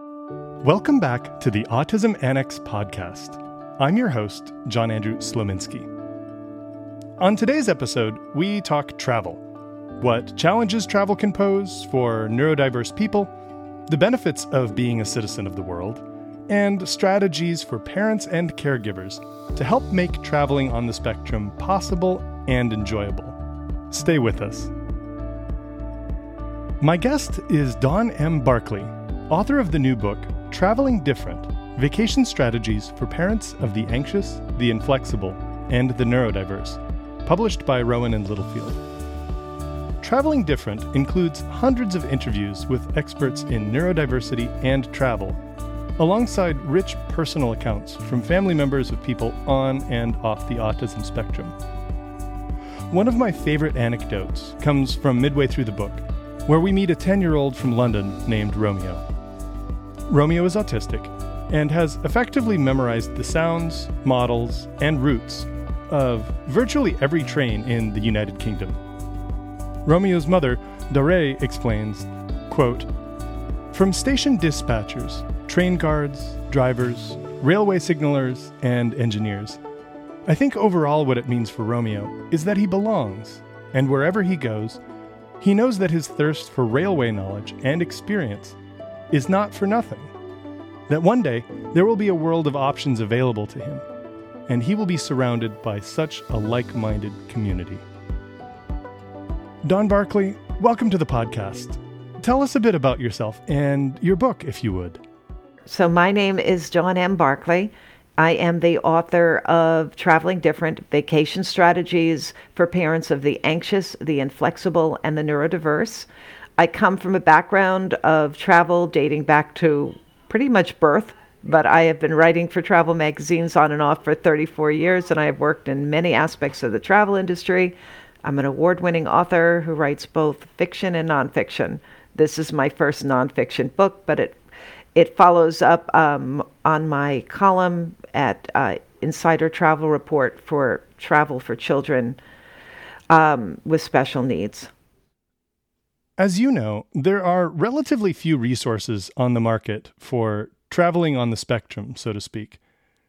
Welcome back to the Autism Annex podcast. I'm your host, John Andrew Slominski. On today's episode, we talk travel, what challenges travel can pose for neurodiverse people, the benefits of being a citizen of the world, and strategies for parents and caregivers to help make traveling on the spectrum possible and enjoyable. Stay with us. My guest is Dawn M. Barkley, author of the new book, Traveling Different: Vacation Strategies for Parents of the Anxious, the Inflexible, and the Neurodiverse, published by Rowan and Littlefield. Traveling Different includes hundreds of interviews with experts in neurodiversity and travel, alongside rich personal accounts from family members of people on and off the autism spectrum. One of my favorite anecdotes comes from midway through the book, where we meet a 10-year-old from London named Romeo. Romeo is autistic and has effectively memorized the sounds, models, and routes of virtually every train in the United Kingdom. Romeo's mother, Dore, explains, quote, "From station dispatchers, train guards, drivers, railway signalers, and engineers. I think overall what it means for Romeo is that he belongs, and wherever he goes, he knows that his thirst for railway knowledge and experience is not for nothing, that one day there will be a world of options available to him, and he will be surrounded by such a like-minded community." Dawn Barkley, welcome to the podcast. Tell us a bit about yourself and your book, if you would. So my name is John M. Barkley. I am the author of Traveling Different: Vacation Strategies for Parents of the Anxious, the Inflexible, and the Neurodiverse. I come from a background of travel dating back to pretty much birth, but I have been writing for travel magazines on and off for 34 years, and I have worked in many aspects of the travel industry. I'm an award-winning author who writes both fiction and nonfiction. This is my first nonfiction book, but it follows up on my column at Insider Travel Report for travel for children with special needs. As you know, there are relatively few resources on the market for traveling on the spectrum, so to speak.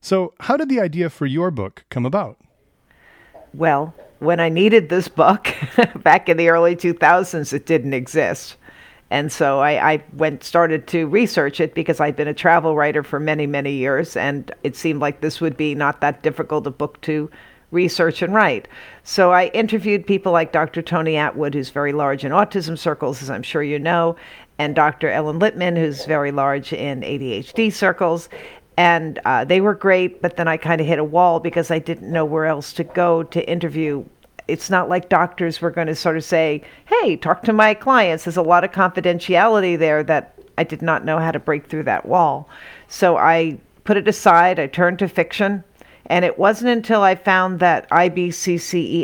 So how did the idea for your book come about? Well, when I needed this book back in the early 2000s, it didn't exist. And so I started to research it because I'd been a travel writer for many, many years, and it seemed like this would be not that difficult a book to research and write. So I interviewed people like Dr. Tony Atwood, who's very large in autism circles, as I'm sure you know, and Dr. Ellen Littman, who's very large in ADHD circles. And they were great, but then I kind of hit a wall because I didn't know where else to go to interview. It's not like doctors were going to sort of say, hey, talk to my clients. There's a lot of confidentiality there that I did not know how to break through that wall. So I put it aside. I turned to fiction. And it wasn't until I found that IBCCES,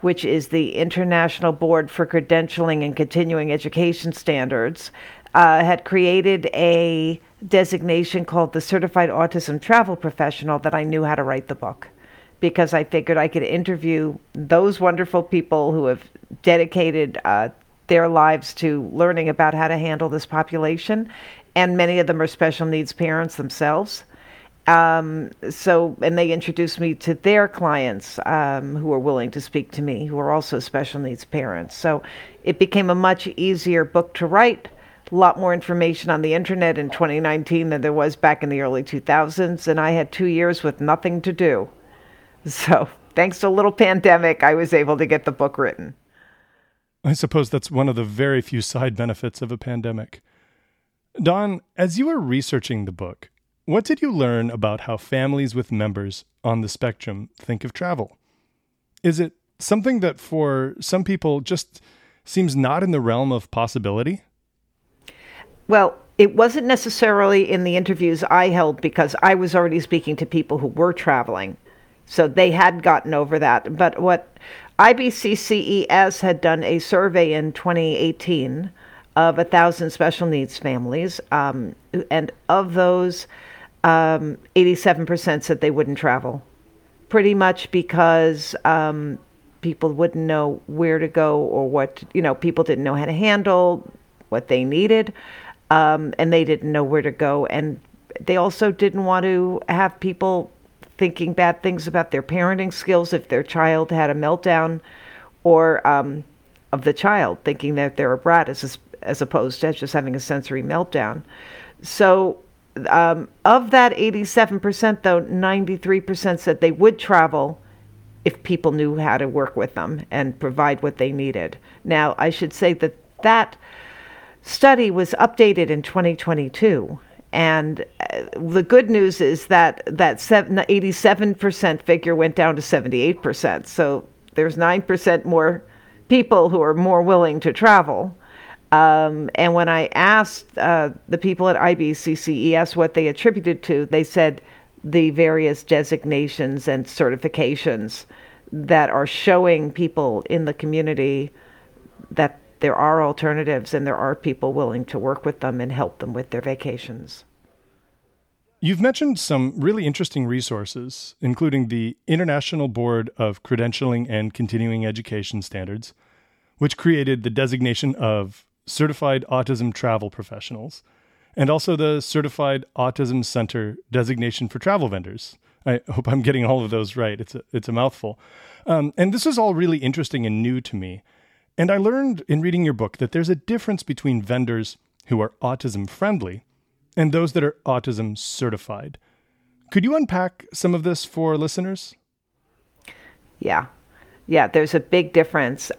which is the International Board for Credentialing and Continuing Education Standards, had created a designation called the Certified Autism Travel Professional, that I knew how to write the book, because I figured I could interview those wonderful people who have dedicated their lives to learning about how to handle this population. And many of them are special needs parents themselves. And they introduced me to their clients who were willing to speak to me, who are also special needs parents. So it became a much easier book to write. A lot more information on the internet in 2019 than there was back in the early 2000s. And I had 2 years with nothing to do. So thanks to a little pandemic, I was able to get the book written. I suppose that's one of the very few side benefits of a pandemic. Dawn, as you were researching the book, what did you learn about how families with members on the spectrum think of travel? Is it something that for some people just seems not in the realm of possibility? Well, it wasn't necessarily in the interviews I held, because I was already speaking to people who were traveling. So they had gotten over that. But what IBCCES had done a survey in 2018 of 1,000 special needs families. And of those, 87% said they wouldn't travel, pretty much because people wouldn't know where to go, or what, people didn't know how to handle what they needed. and they didn't know where to go. And they also didn't want to have people thinking bad things about their parenting skills if their child had a meltdown, or of the child thinking that they're a brat as opposed to just having a sensory meltdown. So of that 87%, though, 93% said they would travel if people knew how to work with them and provide what they needed. Now, I should say that that study was updated in 2022. And the good news is that that 87% figure went down to 78%. So there's 9% more people who are more willing to travel. And when I asked the people at IBCCES what they attributed to, they said the various designations and certifications that are showing people in the community that there are alternatives and there are people willing to work with them and help them with their vacations. You've mentioned some really interesting resources, including the International Board of Credentialing and Continuing Education Standards, which created the designation of Certified Autism Travel Professionals, and also the Certified Autism Center designation for travel vendors. I hope I'm getting all of those right. It's a mouthful. And this is all really interesting and new to me. And I learned in reading your book that there's a difference between vendors who are autism-friendly and those that are autism-certified. Could you unpack some of this for listeners? Yeah, there's a big difference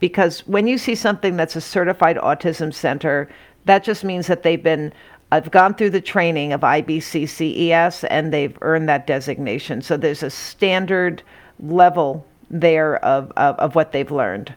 because when you see something that's a certified autism center, that just means that I've gone through the training of IBCCES and they've earned that designation. So there's a standard level there of what they've learned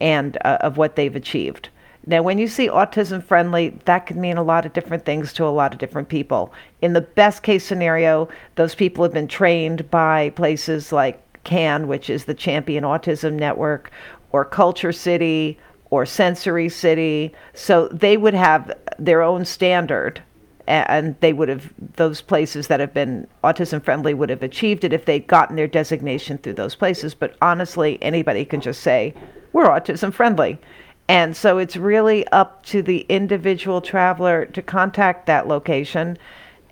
and of what they've achieved. Now, when you see autism friendly, that can mean a lot of different things to a lot of different people. In the best case scenario, those people have been trained by places like CAN, which is the Champion Autism Network, or Culture City, or Sensory City. So they would have their own standard, and they would have, those places that have been autism friendly would have achieved it if they'd gotten their designation through those places. But honestly, anybody can just say, we're autism friendly. And so it's really up to the individual traveler to contact that location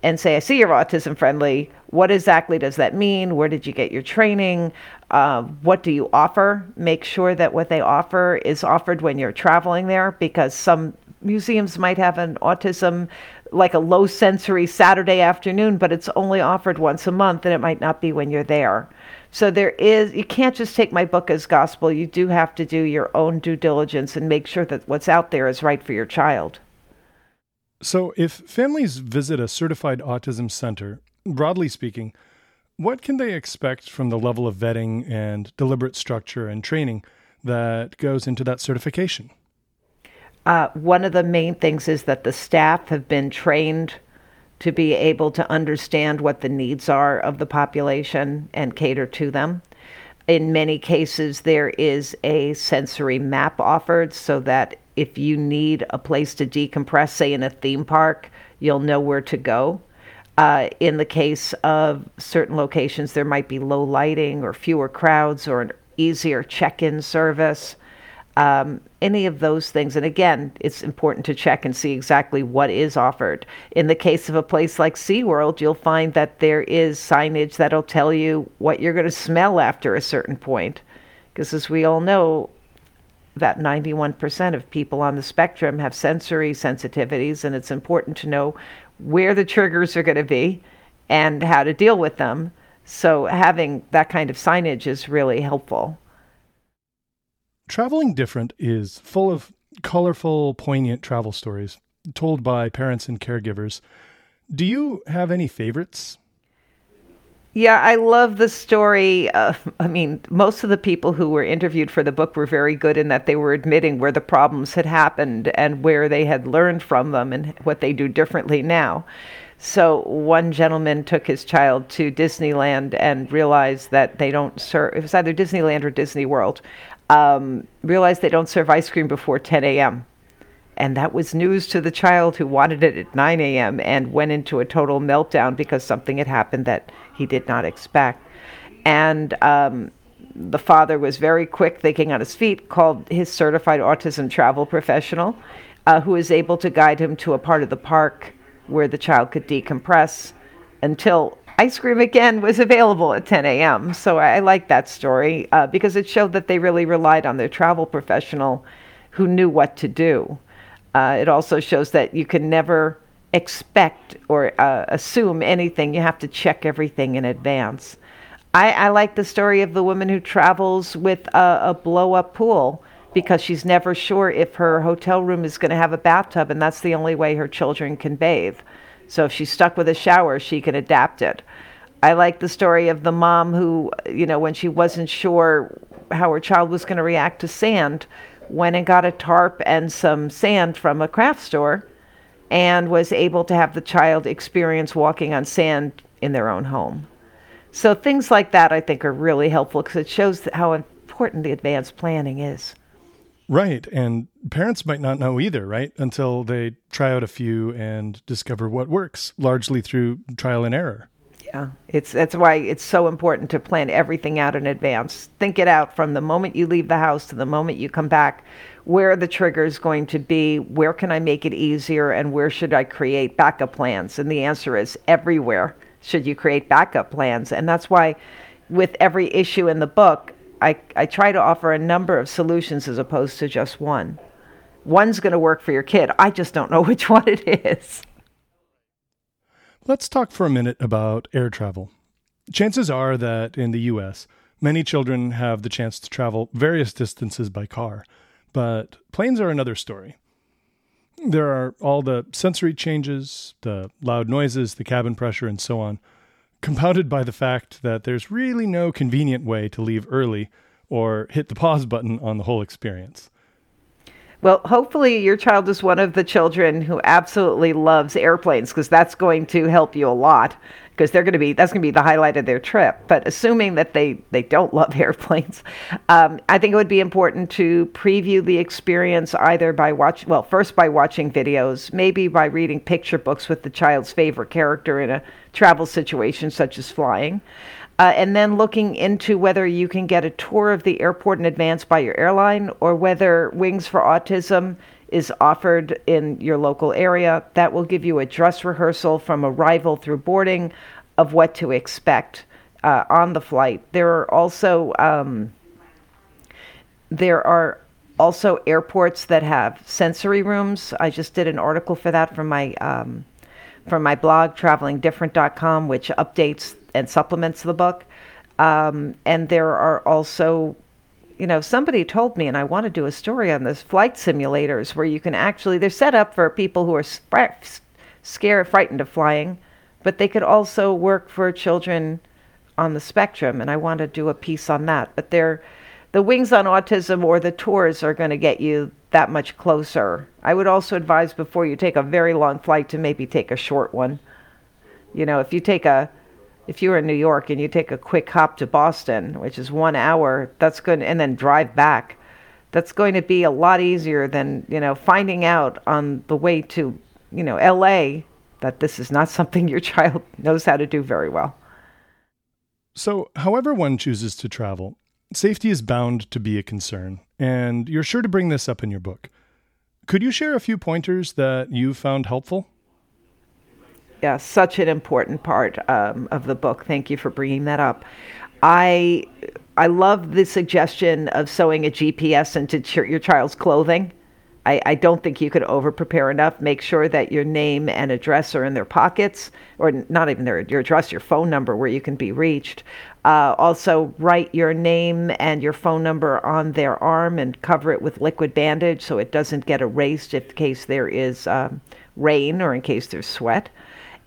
and say, I see you're autism friendly. What exactly does that mean? Where did you get your training? What do you offer? Make sure that what they offer is offered when you're traveling there, because some museums might have an autism, like a low sensory Saturday afternoon, but it's only offered once a month and it might not be when you're there. So you can't just take my book as gospel. You do have to do your own due diligence and make sure that what's out there is right for your child. So if families visit a certified autism center, broadly speaking, what can they expect from the level of vetting and deliberate structure and training that goes into that certification? One of the main things is that the staff have been trained to be able to understand what the needs are of the population and cater to them. In many cases, there is a sensory map offered so that if you need a place to decompress, say in a theme park, you'll know where to go. In the case of certain locations, there might be low lighting or fewer crowds or an easier check-in service. Any of those things. And again, it's important to check and see exactly what is offered. In the case of a place like SeaWorld, you'll find that there is signage that'll tell you what you're going to smell after a certain point. Because as we all know, that 91% of people on the spectrum have sensory sensitivities, and it's important to know where the triggers are going to be and how to deal with them. So having that kind of signage is really helpful. Traveling Different is full of colorful, poignant travel stories told by parents and caregivers. Do you have any favorites? Yeah, I love the story. Most of the people who were interviewed for the book were very good in that they were admitting where the problems had happened and where they had learned from them and what they do differently now. So one gentleman took his child to Disneyland and realized that they don't serve, it was either Disneyland or Disney World, realized they don't serve ice cream before 10 a.m. And that was news to the child who wanted it at 9 a.m. and went into a total meltdown because something had happened that he did not expect. And the father was very quick thinking on his feet, called his certified autism travel professional, who was able to guide him to a part of the park where the child could decompress until ice cream again was available at 10 a.m. So I like that story because it showed that they really relied on their travel professional who knew what to do. It also shows that you can never expect or assume anything. You have to check everything in advance. I like the story of the woman who travels with a blow-up pool because she's never sure if her hotel room is going to have a bathtub, and that's the only way her children can bathe. So if she's stuck with a shower, she can adapt it. I like the story of the mom who, you know, when she wasn't sure how her child was going to react to sand, went and got a tarp and some sand from a craft store and was able to have the child experience walking on sand in their own home. So things like that, I think, are really helpful because it shows how important the advanced planning is. Right. And parents might not know either, right? Until they try out a few and discover what works, largely through trial and error. Yeah. That's why it's so important to plan everything out in advance. Think it out from the moment you leave the house to the moment you come back. Where are the triggers going to be? Where can I make it easier? And where should I create backup plans? And the answer is everywhere should you create backup plans. And that's why with every issue in the book, I try to offer a number of solutions as opposed to just one. One's going to work for your kid. I just don't know which one it is. Let's talk for a minute about air travel. Chances are that in the U.S., many children have the chance to travel various distances by car, but planes are another story. There are all the sensory changes, the loud noises, the cabin pressure, and so on, compounded by the fact that there's really no convenient way to leave early or hit the pause button on the whole experience. Well, hopefully your child is one of the children who absolutely loves airplanes because that's going to help you a lot because that's going to be the highlight of their trip. But assuming that they don't love airplanes, I think it would be important to preview the experience either by watching videos, maybe by reading picture books with the child's favorite character in a travel situation such as flying. And then looking into whether you can get a tour of the airport in advance by your airline or whether Wings for Autism is offered in your local area. That will give you a dress rehearsal from arrival through boarding of what to expect on the flight. There are also airports that have sensory rooms. I just did an article for that from my blog, travelingdifferent.com, which updates and supplements the book. And there are also, you know, somebody told me, and I want to do a story on this, flight simulators where you can actually, they're set up for people who are scared, frightened of flying, but they could also work for children on the spectrum. And I want to do a piece on that. But the Wings on Autism or the tours are going to get you that much closer. I would also advise before you take a very long flight to maybe take a short one. You know, if you're in New York and you take a quick hop to Boston, which is 1 hour, and then drive back, that's going to be a lot easier than, you know, finding out on the way to, you know, LA that this is not something your child knows how to do very well. So, however one chooses to travel, safety is bound to be a concern, and you're sure to bring this up in your book. Could you share a few pointers that you found helpful? Yeah, such an important part of the book. Thank you for bringing that up. I love the suggestion of sewing a GPS into your child's clothing. I don't think you could over-prepare enough. Make sure that your name and address are in their pockets, or not even your address, your phone number where you can be reached. Also, write your name and your phone number on their arm and cover it with liquid bandage so it doesn't get erased in case there is rain or in case there's sweat.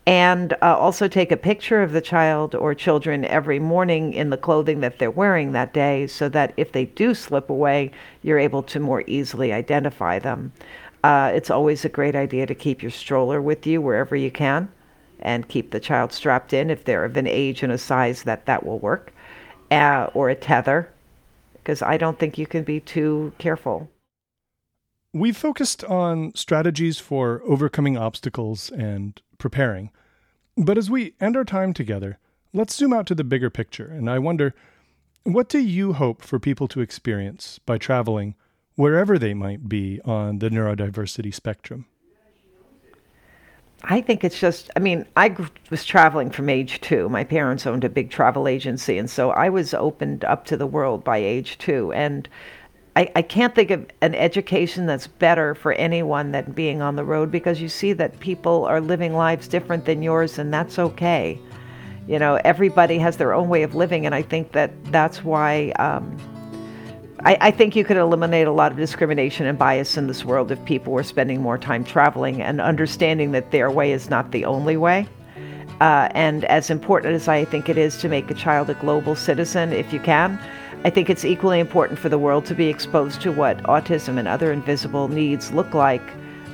And also take a picture of the child or children every morning in the clothing that they're wearing that day so that if they do slip away, you're able to more easily identify them. It's always a great idea to keep your stroller with you wherever you can and keep the child strapped in if they're of an age and a size that will work, or a tether, because I don't think you can be too careful. We've focused on strategies for overcoming obstacles and preparing. But as we end our time together, let's zoom out to the bigger picture. And I wonder, what do you hope for people to experience by traveling wherever they might be on the neurodiversity spectrum? I think it's just, I mean, I was traveling from age 2. My parents owned a big travel agency, and so I was opened up to the world by age 2. And I can't think of an education that's better for anyone than being on the road, because you see that people are living lives different than yours, and that's okay. You know, everybody has their own way of living, and I think that that's why I think you could eliminate a lot of discrimination and bias in this world if people were spending more time traveling and understanding that their way is not the only way. And as important as I think it is to make a child a global citizen, if you can, I think it's equally important for the world to be exposed to what autism and other invisible needs look like,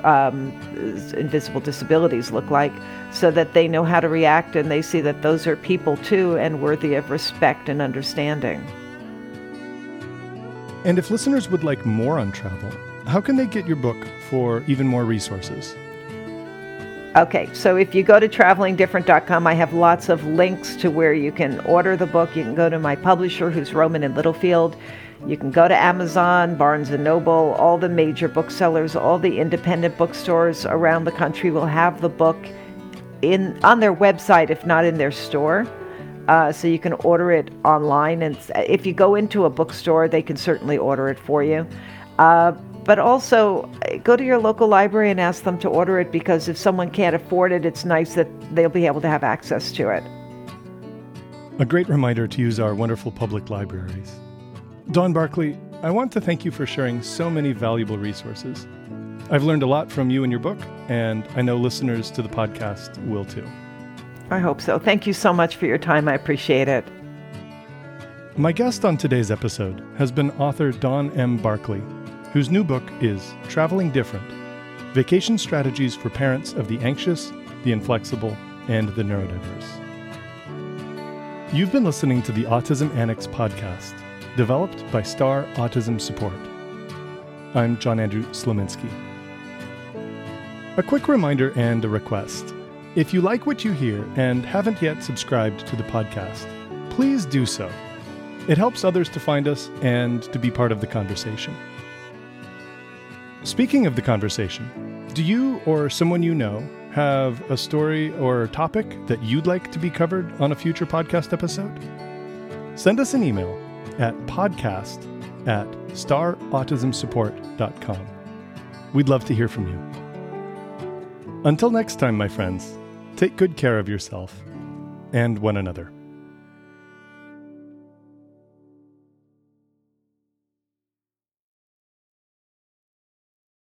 invisible disabilities look like, so that they know how to react and they see that those are people too and worthy of respect and understanding. And if listeners would like more on travel, how can they get your book for even more resources? Okay, so if you go to travelingdifferent.com, I have lots of links to where you can order the book. You can go to my publisher, who's Rowan and Littlefield. You can go to Amazon, Barnes & Noble, all the major booksellers, all the independent bookstores around the country will have the book on their website, if not in their store. So you can order it online, and if you go into a bookstore, they can certainly order it for you. But also, go to your local library and ask them to order it, because if someone can't afford it, it's nice that they'll be able to have access to it. A great reminder to use our wonderful public libraries. Dawn Barkley, I want to thank you for sharing so many valuable resources. I've learned a lot from you and your book, and I know listeners to the podcast will too. I hope so. Thank you so much for your time. I appreciate it. My guest on today's episode has been author Dawn M. Barkley, whose new book is Traveling Different: Vacation Strategies for Parents of the Anxious, the Inflexible, and the Neurodiverse. You've been listening to the Autism Annex podcast, developed by Star Autism Support. I'm John Andrew Slominski. A quick reminder and a request. If you like what you hear and haven't yet subscribed to the podcast, please do so. It helps others to find us and to be part of the conversation. Speaking of the conversation, do you or someone you know have a story or topic that you'd like to be covered on a future podcast episode? Send us an email at podcast@starautismsupport.com. We'd love to hear from you. Until next time, my friends, take good care of yourself and one another.